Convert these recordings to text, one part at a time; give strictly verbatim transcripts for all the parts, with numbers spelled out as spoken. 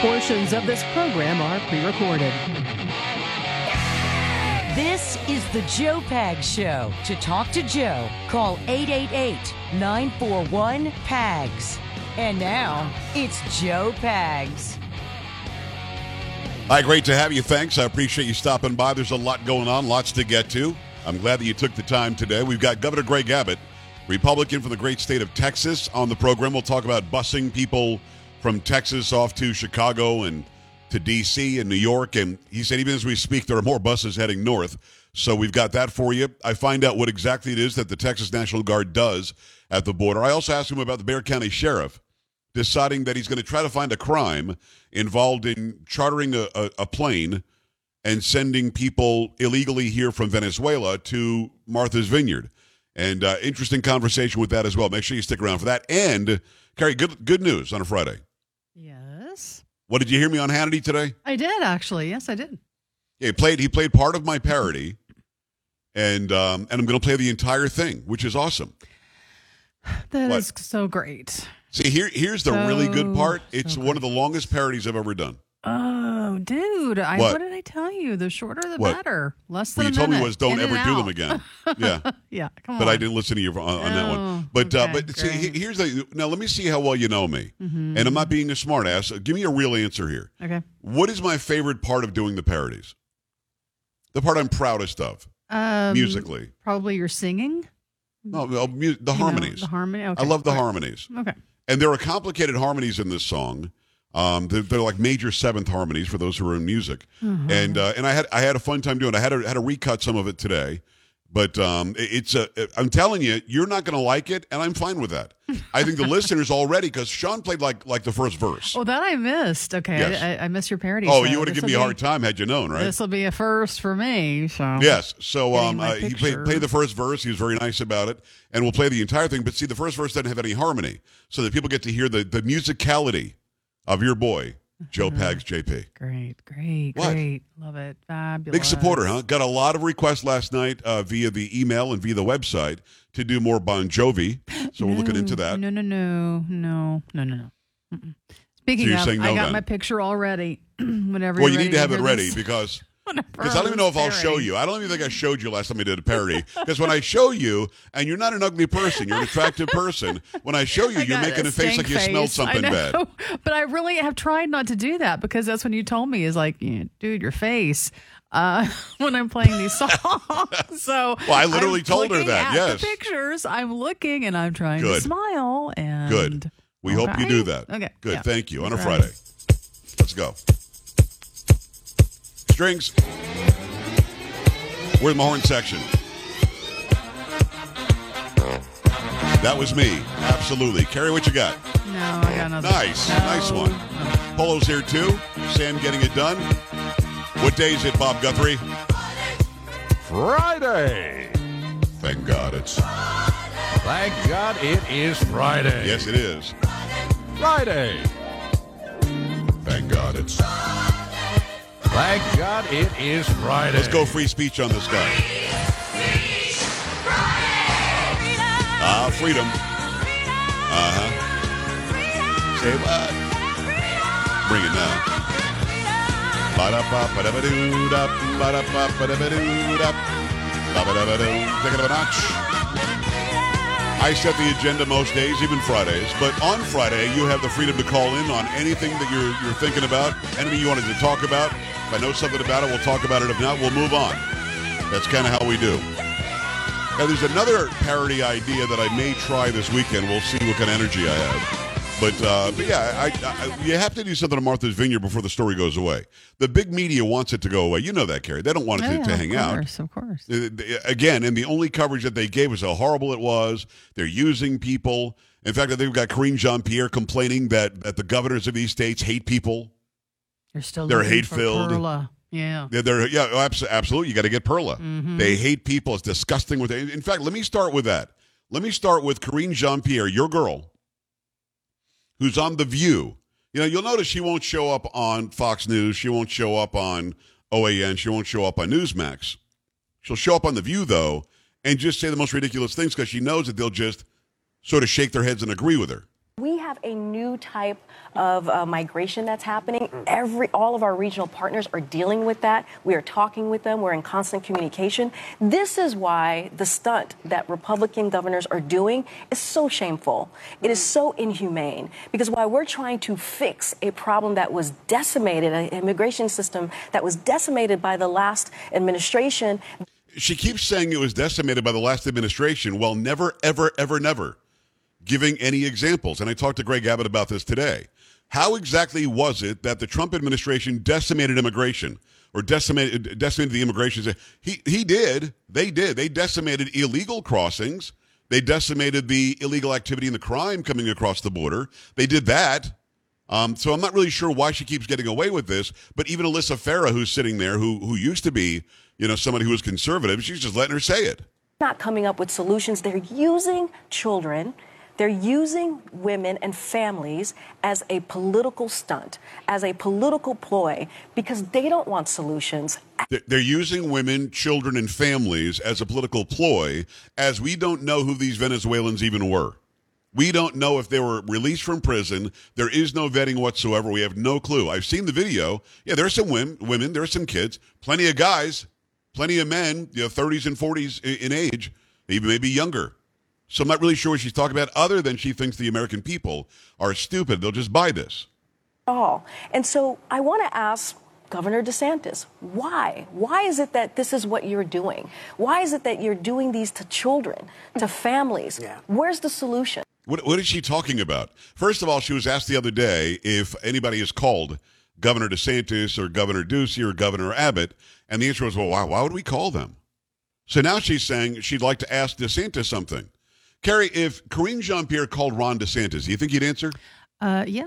Portions of this program are pre-recorded. This is the Joe PAGS Show. To talk to Joe, call eight eight eight, nine four one, P A G S. And now, it's Joe PAGS. Hi, great to have you. Thanks. I appreciate you stopping by. There's a lot going on, lots to get to. I'm glad that you took the time today. We've got Governor Greg Abbott, Republican from the great state of Texas, on the program. We'll talk about busing people from Texas off to Chicago and to D C and New York. And he said even as we speak, there are more buses heading north. So we've got that for you. I find out what exactly it is that the Texas National Guard does at the border. I also asked him about the Bexar County Sheriff deciding that he's going to try to find a crime involved in chartering a, a, a plane and sending people illegally here from Venezuela to Martha's Vineyard. And uh, interesting conversation with that as well. Make sure you stick around for that. And, Carrie, good good news on a Friday. Yes. What, did you hear me on Hannity today? I did, actually. Yes, I did. Yeah, he played, he played part of my parody, and um, and I'm going to play the entire thing, which is awesome. That what? is so great. See, here here's the so, really good part. It's so one great. of the longest parodies I've ever done. Oh, dude. I, what? what did I tell you? The shorter, the what? better. Less than what you a told minute. me was don't In ever do them again. Yeah. yeah, come on. But I didn't listen to you on, on oh, that one. But okay, uh, but great. see, here's the, now let me see how well you know me. Mm-hmm. And I'm not being a smart ass. Give me a real answer here. Okay. What is my favorite part of doing the parodies? The part I'm proudest of, um, musically. Probably your singing. No, the, the harmonies. Know, the harmony. Okay. I love the okay. harmonies. Okay. And there are complicated harmonies in this song. Um, they're, they're like major seventh harmonies for those who are in music, mm-hmm. and uh, and I had I had a fun time doing it. I had to, had to recut some of it today, but um, it, it's a it, I'm telling you, you're not going to like it, and I'm fine with that. I think the listeners already, because Sean played like like the first verse. Oh, that I missed. Okay, yes. I, I, I missed your parody. Oh, so you would have given me a hard time had you known, right? This will be a first for me. So yes, so um, uh, he played, played the first verse. He was very nice about it, and we'll play the entire thing. But see, the first verse doesn't have any harmony, so that people get to hear the the musicality of your boy, Joe PAGS J P. Great, great, what? great. Love it. Fabulous. Big supporter, huh? Got a lot of requests last night uh, via the email and via the website to do more Bon Jovi. So no, we're looking into that. No, no, no, no, no, no, no. Mm-mm. Speaking so of, no, I got then. my picture all ready. Whenever well, you need to, to have it ready this. because... Because I don't even know if parody. I'll show you. I don't even think I showed you last time I did a parody. Because when I show you, and you're not an ugly person, you're an attractive person. When I show you, I you're making a face like you face. smelled something bad. But I really have tried not to do that, because that's when you told me, is like, yeah, dude, your face. Uh, when I'm playing these songs, so well, I literally I'm told her that. At yes, the pictures. I'm looking and I'm trying Good. to smile. And Good. We hope right. you do that. Okay. Good. Yeah. Thank you. On a Friday. Let's go. Strings. We're in the horn section. That was me. Absolutely. Carrie, what you got? No, I got nothing. Nice. No. Nice one. No. Polo's here, too. Sam getting it done. What day is it, Bob Guthrie? Friday. Thank God it's... Thank God it is Friday. Yes, it is. Friday. Thank God it's... Thank God it is Friday. Let's go free speech on this guy. Free speech Friday. Freedom. Ah, freedom. Uh-huh. Freedom. Say what? Freedom. Bring it now. Ba-da-ba-ba-da-ba-doo-da. Ba-da-ba-ba-da-ba-doo-da. Ba-ba-da-ba-doo. Take it up a notch. I set the agenda most days, even Fridays. But on Friday, you have the freedom to call in on anything that you're you're thinking about, anything you wanted to talk about. If I know something about it, we'll talk about it. If not, we'll move on. That's kind of how we do. Now, there's another parody idea that I may try this weekend. We'll see what kind of energy I have. But, uh, but yeah, I, I, you have to do something to Martha's Vineyard before the story goes away. The big media wants it to go away. You know that, Carrie. They don't want it oh, to, yeah, to hang out. Of course, out. of course. They, they, again, and the only coverage that they gave was how horrible it was. They're using people. In fact, I think we've got Karine Jean-Pierre complaining that, that the governors of these states hate people. They're still they're hate filled. Perla. Yeah. They're, they're, yeah, absolutely. You got to get Perla. Mm-hmm. They hate people. It's disgusting. With In fact, let me start with that. Let me start with Karine Jean-Pierre, your girl, who's on The View. You know, you'll notice she won't show up on Fox News. She won't show up on O A N. She won't show up on Newsmax. She'll show up on The View, though, and just say the most ridiculous things because she knows that they'll just sort of shake their heads and agree with her. We have have a new type of uh, migration that's happening. Every, all of our regional partners are dealing with that. We are talking with them. We're in constant communication. This is why the stunt that Republican governors are doing is so shameful. It is so inhumane, because while we're trying to fix a problem that was decimated, an immigration system that was decimated by the last administration. She keeps saying it was decimated by the last administration while never, ever, ever, never giving any examples. And I talked to Greg Abbott about this today. How exactly was it that the Trump administration decimated immigration or decimated, decimated the immigration? He, he did. They did. They decimated illegal crossings. They decimated the illegal activity and the crime coming across the border. They did that. Um, so I'm not really sure why she keeps getting away with this. But even Alyssa Farah, who's sitting there, who who used to be, you know, somebody who was conservative, she's just letting her say it. Not coming up with solutions. They're using children. They're using women and families as a political stunt, as a political ploy, because they don't want solutions. They're using women, children, and families as a political ploy, as we don't know who these Venezuelans even were. We don't know if they were released from prison. There is no vetting whatsoever. We have no clue. I've seen the video. Yeah, there are some women, women, there are some kids, plenty of guys, plenty of men, you know, thirties and forties in age, even maybe younger. So I'm not really sure what she's talking about, other than she thinks the American people are stupid. They'll just buy this. Oh, and so I want to ask Governor DeSantis, why? Why is it that this is what you're doing? Why is it that you're doing these to children, to families? Yeah. Where's the solution? What, what is she talking about? First of all, she was asked the other day if anybody has called Governor DeSantis or Governor Ducey or Governor Abbott, and the answer was, well, why, why would we call them? So now she's saying she'd like to ask DeSantis something. Carrie, if Karine Jean-Pierre called Ron DeSantis, do you think he'd answer? Uh, yeah.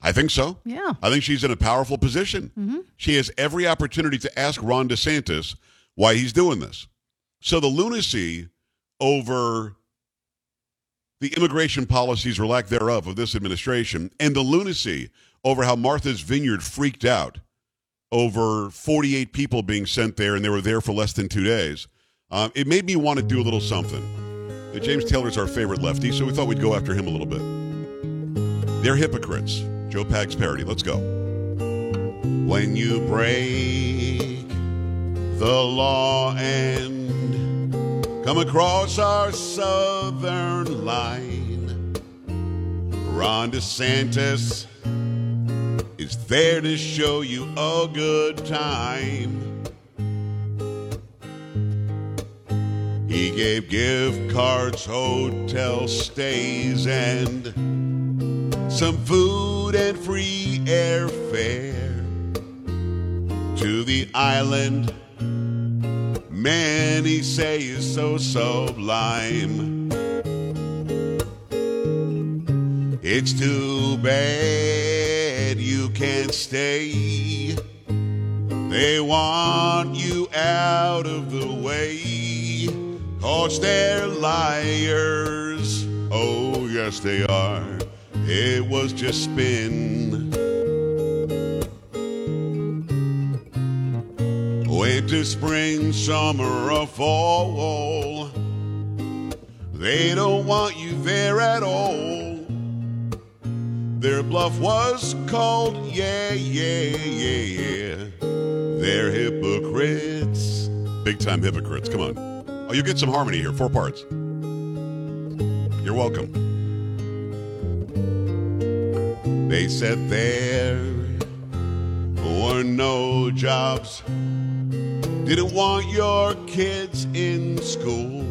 I think so. Yeah. I think she's in a powerful position. Mm-hmm. She has every opportunity to ask Ron DeSantis why he's doing this. So the lunacy over the immigration policies or lack thereof of this administration, and the lunacy over how Martha's Vineyard freaked out over forty-eight people being sent there, and they were there for less than two days. Um, it made me want to do a little something. James Taylor's our favorite lefty, so we thought we'd go after him a little bit. They're hypocrites. Joe Pags parody. Let's go. When you break the law and come across our southern line, Ron DeSantis is there to show you a good time. He gave gift cards, hotel stays, and some food and free airfare to the island. Many say is so sublime. It's too bad you can't stay. They want you out of the way. 'Cause they're liars. Oh, yes, they are. It was just spin. Winter, spring, summer, or fall, they don't want you there at all. Their bluff was called, yeah, yeah, yeah, yeah. They're hypocrites. Big-time hypocrites. Come on. Oh, you get some harmony here. Four parts. You're welcome. They said there were no jobs. Didn't want your kids in school.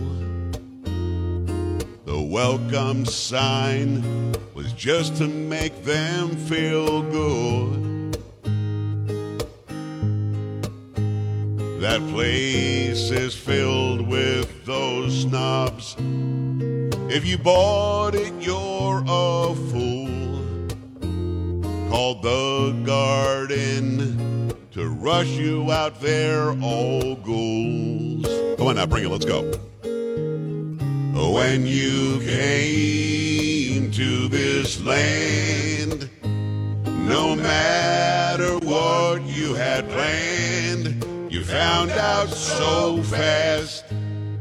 The welcome sign was just to make them feel good. That place is filled with those snobs. If you bought it, you're a fool. Called the garden to rush you out there, all ghouls. Come on now, bring it, let's go. When you came to this land, no matter what you had planned, you found out so fast.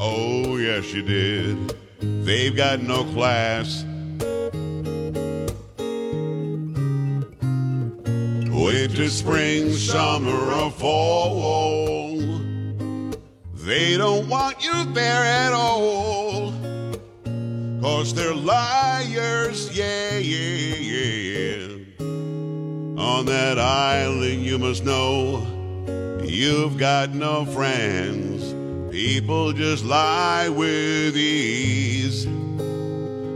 Oh, yes, you did. They've got no class. winter, spring, summer, or fall. They don't want you there at all, 'cause they're liars, yeah, yeah, yeah. On that island you must know you've got no friends. People just lie with ease.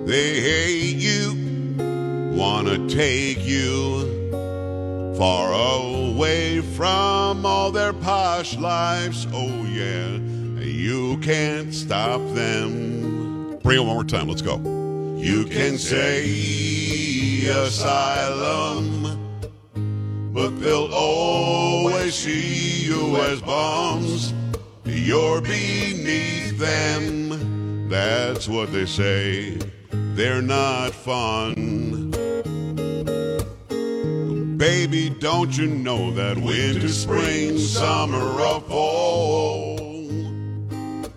They hate you, wanna take you far away from all their posh lives. Oh yeah, you can't stop them. Bring it one more time, let's go. You can say asylum, but they'll always see you as bums. You're beneath them, that's what they say. They're not fun. Baby, don't you know that winter, spring, summer, or fall,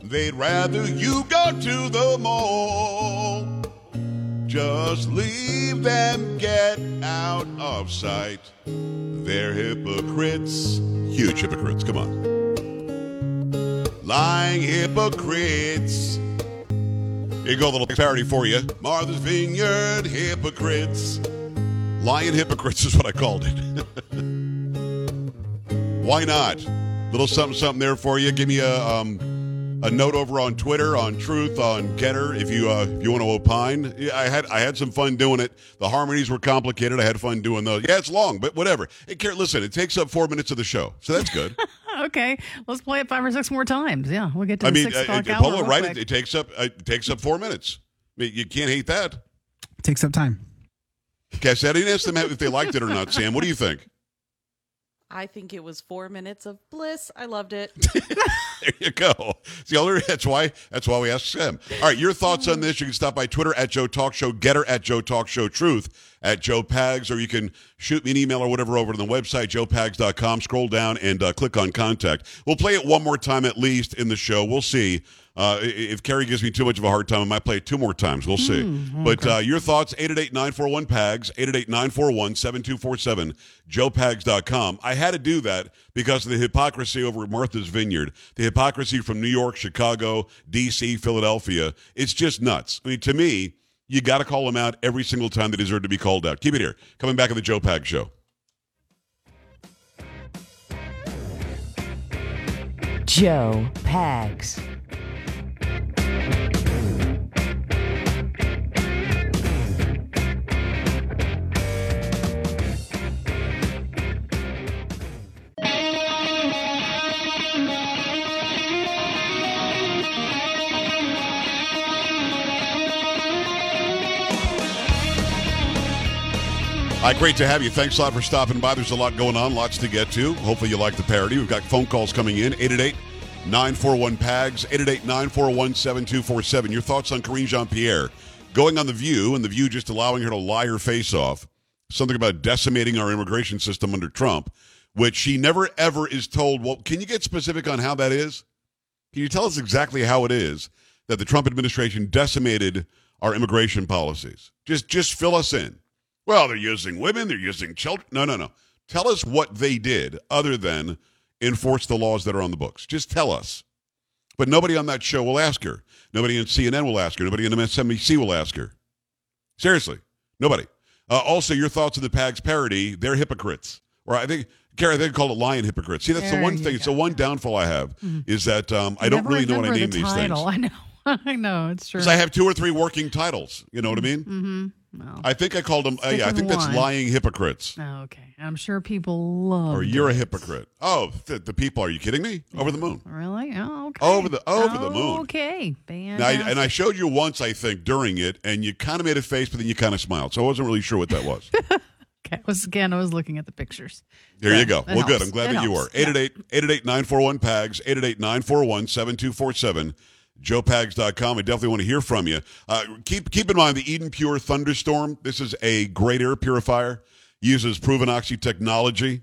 they'd rather you go to the mall. Just leave them, get out of sight. They're hypocrites. Huge hypocrites, come on. Lying hypocrites. Here you go, a little parody for you. Martha's Vineyard hypocrites. Lion hypocrites is what I called it. Why not? Little something, something there for you. Give me a um, a note over on Twitter, on Truth, on Getter, if you uh, if you want to opine. Yeah, I had I had some fun doing it. The harmonies were complicated. I had fun doing those. Yeah, it's long, but whatever. Hey, Karen, listen, it takes up four minutes of the show, so that's good. Okay, let's play it five or six more times. Yeah, we'll get to the I mean, six uh, o'clock uh, hour. Polo, right? It, it takes up uh, it takes up four minutes. I mean, you can't hate that. It takes up time. Cass, I didn't ask them if they liked it or not, Sam. What do you think? I think it was four minutes of bliss. I loved it. There you go. See, that's why that's why we asked Sam. All right, your thoughts on this. You can stop by Twitter at Joe Talk Show, Getter at Joe Talk Show, Truth at Joe Pags, or you can shoot me an email or whatever over to the website, joe pags dot com. Scroll down and uh, click on contact. We'll play it one more time at least in the show. We'll see. Uh, if Carrie gives me too much of a hard time, I might play it two more times. We'll see. Mm, okay. But uh, your thoughts, eight eight eight, nine four one, P A G S, eight eight eight, nine four one, seven two four seven, joe pags dot com. I had to do that because of the hypocrisy over at Martha's Vineyard, the hypocrisy from New York, Chicago, D C, Philadelphia. It's just nuts. I mean, to me, you got to call them out every single time they deserve to be called out. Keep it here. Coming back on the Joe Pags Show. Joe Pags. Hi, great to have you. Thanks a lot for stopping by. There's a lot going on, lots to get to. Hopefully you like the parody. We've got phone calls coming in, eight eight eight, nine four one, P A G S, eight eight eight, nine four one, seven two four seven. Your thoughts on Karine Jean-Pierre going on The View, and The View just allowing her to lie her face off. Something about decimating our immigration system under Trump, which she never, ever is told. Well, can you get specific on how that is? Can you tell us exactly how it is that the Trump administration decimated our immigration policies? Just, just fill us in. Well, they're using women, they're using children. No, no, no. Tell us what they did other than enforce the laws that are on the books. Just tell us. But nobody on that show will ask her. Nobody on C N N will ask her. Nobody on M S N B C will ask her. Seriously, nobody. Uh, also, your thoughts on the P A G S parody, they're hypocrites. Or I think, Kara, they call it lion hypocrites. See, that's there the one thing, it's the one downfall I have, mm-hmm. is that um, I don't really know what I name the title. These things. I know, I know, it's true. Because I have two or three working titles, you know what I mean? Mm-hmm. No. I think I called them, uh, yeah, I think that's lying hypocrites. Oh, okay. I'm sure people love Or you're it. a hypocrite. Oh, the, the people, are you kidding me? Yeah. Over the moon. Really? Oh, okay. Over the, over oh, the moon. Okay. Now, I, and I showed you once, I think, during it, and you kind of made a face, but then you kind of smiled. So I wasn't really sure what that was. Okay. Was, again, I was looking at the pictures. There so, you go. Well, helps. Good. I'm glad it that helps. you were. eight eight eight, nine four one, P A G S, eight eight eight, nine four one, seven two four seven. joe pags dot com. I definitely want to hear from you. Uh, keep keep in mind the Eden Pure Thunderstorm. This is a great air purifier. Uses proven oxy technology.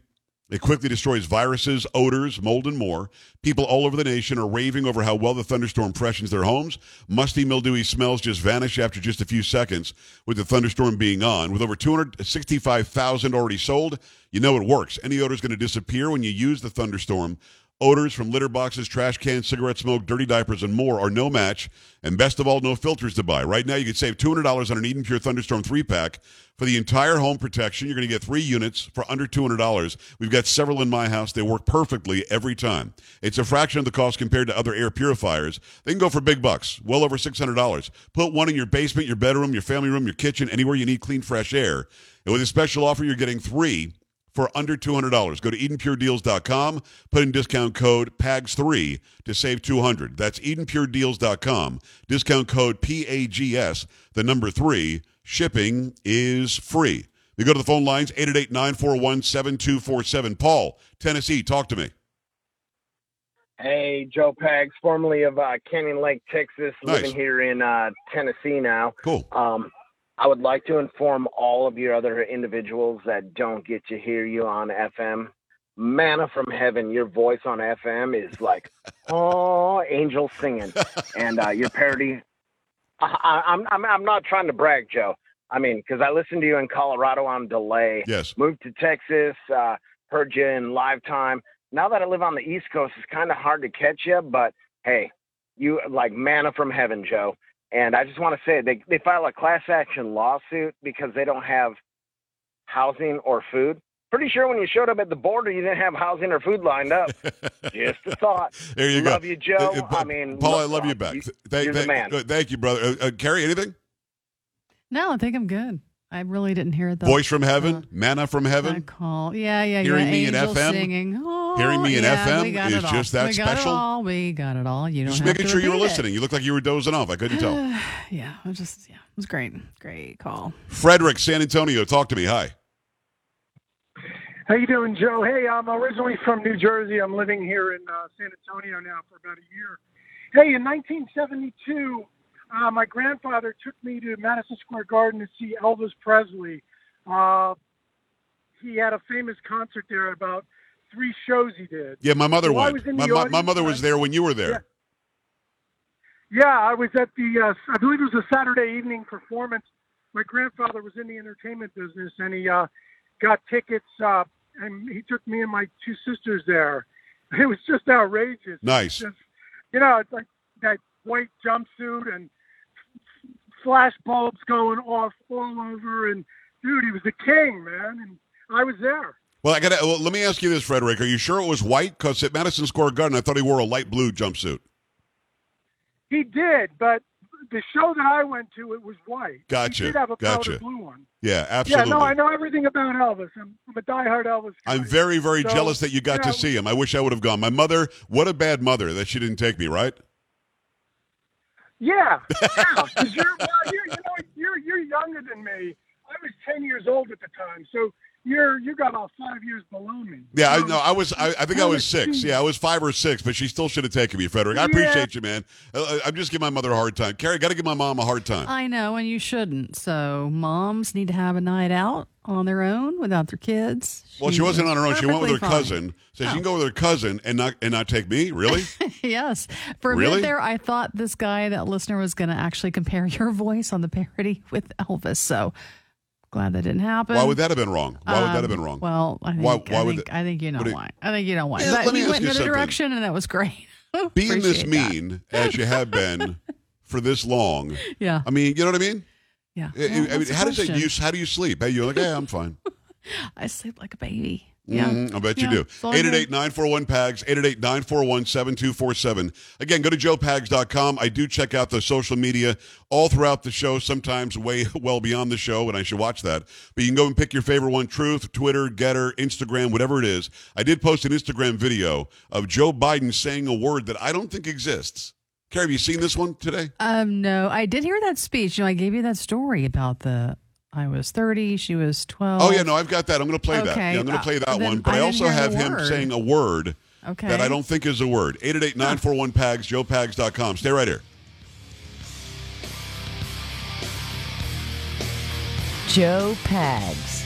It quickly destroys viruses, odors, mold, and more. People all over the nation are raving over how well the thunderstorm freshens their homes. Musty, mildewy smells just vanish after just a few seconds with the thunderstorm being on. With over two hundred sixty-five thousand already sold, you know it works. Any odor is going to disappear when you use the thunderstorm. Odors from litter boxes, trash cans, cigarette smoke, dirty diapers, and more are no match. And best of all, no filters to buy. Right now, you can save two hundred dollars on an Eden Pure Thunderstorm three-pack for the entire home protection. You're going to get three units for under two hundred dollars. We've got several in my house. They work perfectly every time. It's a fraction of the cost compared to other air purifiers. They can go for big bucks, well over six hundred dollars. Put one in your basement, your bedroom, your family room, your kitchen, anywhere you need clean, fresh air. And with a special offer, you're getting three for under two hundred dollars. Go to Eden Pure Deals dot com, put in discount code P A G S three to save two hundred dollars. That's Eden Pure Deals dot com, discount code P A G S, the number three. Shipping is free. You go to the phone lines, eight eight eight, nine four one, seven two four seven. Paul, Tennessee, talk to me. Hey, Joe Pags, formerly of uh, Canyon Lake, Texas, nice. Living here in uh, Tennessee now. Cool. Um, I would like to inform all of your other individuals that don't get to hear you on F M. Manna from heaven, your voice on F M is like, oh, angels singing. And uh, your parody, I, I'm, I'm I'm not trying to brag, Joe. I mean, because I listened to you in Colorado on delay. Yes. Moved to Texas, uh, heard you in live time. Now that I live on the East Coast, it's kind of hard to catch you, but hey, you like manna from heaven, Joe. And I just want to say they, they file a class action lawsuit because they don't have housing or food. Pretty sure when you showed up at the border, you didn't have housing or food lined up. Just a thought. There you love go. Love you, Joe. Uh, I mean, Paul, I love you back. You, thank, you're thank, the man. Thank you, brother. Uh, uh, Carrie, anything? No, I think I'm good. I really didn't hear it, though. Voice from heaven, uh, manna from heaven. Call. Yeah, yeah, hearing yeah. Me in F M, singing. Oh, hearing me in yeah, F M is just that we got special. It all. We got it all. You don't just have making to sure you were it. Listening. You looked like you were dozing off. I couldn't tell. Uh, yeah, it was just yeah, it was great. Great call. Frederick, San Antonio, talk to me. Hi. How you doing, Joe? Hey, I'm originally from New Jersey. I'm living here in uh, San Antonio now for about a year. Hey, in nineteen seventy-two, uh, my grandfather took me to Madison Square Garden to see Elvis Presley. Uh, he had a famous concert there, about three shows he did. Yeah, my mother so went. My, my, my mother was there when you were there. Yeah, yeah I was at the, uh, I believe it was a Saturday evening performance. My grandfather was in the entertainment business, and he uh, got tickets uh and he took me and my two sisters there. It was just outrageous. Nice. Just, you know, it's like that white jumpsuit and flash bulbs going off all over. And, dude, he was the king, man. And I was there. Well, I gotta, well, let me ask you this, Frederick. Are you sure it was white? Because at Madison Square Garden, I thought he wore a light blue jumpsuit. He did, but the show that I went to, it was white. Gotcha. He did have a gotcha. powder blue one. Yeah, absolutely. Yeah, no, I know everything about Elvis. I'm, I'm a diehard Elvis guy. I'm very, very so, jealous that you got yeah, to see him. I wish I would have gone. My mother, what a bad mother that she didn't take me, right? Yeah. yeah. You're, well, you're, you know, you're, you're younger than me. I was ten years old at the time, so you're you got about five years below me. Yeah, I know. I was. I, I think I was six. Yeah, I was five or six, but she still should have taken me, Frederick. I yeah. appreciate you, man. I, I'm just giving my mother a hard time. Carrie, got to give my mom a hard time. I know, and you shouldn't. So moms need to have a night out on their own without their kids. She well, she wasn't on her own. She went with her fine. cousin. So oh. she can go with her cousin and not and not take me? Really? Yes. For a really? minute there, I thought this guy, that listener, was going to actually compare your voice on the parody with Elvis. So glad that didn't happen. Why would that have been wrong? Why um, would that have been wrong? Well, I think, why, why I, think that, I think you know you, why. I think you know why. Yeah, but we went in the something. direction, and that was great. Being this mean as you have been for this long, yeah. I mean, you know what I mean? Yeah. I, yeah I mean, how does it? How do you sleep? Hey, you're like, yeah, I'm fine. I sleep like a baby. Yeah, mm-hmm. I bet yeah, you do. eight eight eight, nine four one, P A G S, eight eight eight, nine four one, seven two four seven. Again, go to joe pags dot com. I do check out the social media all throughout the show, sometimes way well beyond the show, and I should watch that. But you can go and pick your favorite one, Truth, Twitter, Getter, Instagram, whatever it is. I did post an Instagram video of Joe Biden saying a word that I don't think exists. Carrie, have you seen this one today? Um, no, I did hear that speech. You know, I gave you that story about the... I was thirty, she was twelve. Oh, yeah, no, I've got that. I'm going to play okay. that. Yeah, I'm going to play that uh, one. But I, I also have him saying a word okay. that I don't think is a word. eight eight eight, nine four one, P A G S, joe pags dot com. Stay right here. Joe Pags.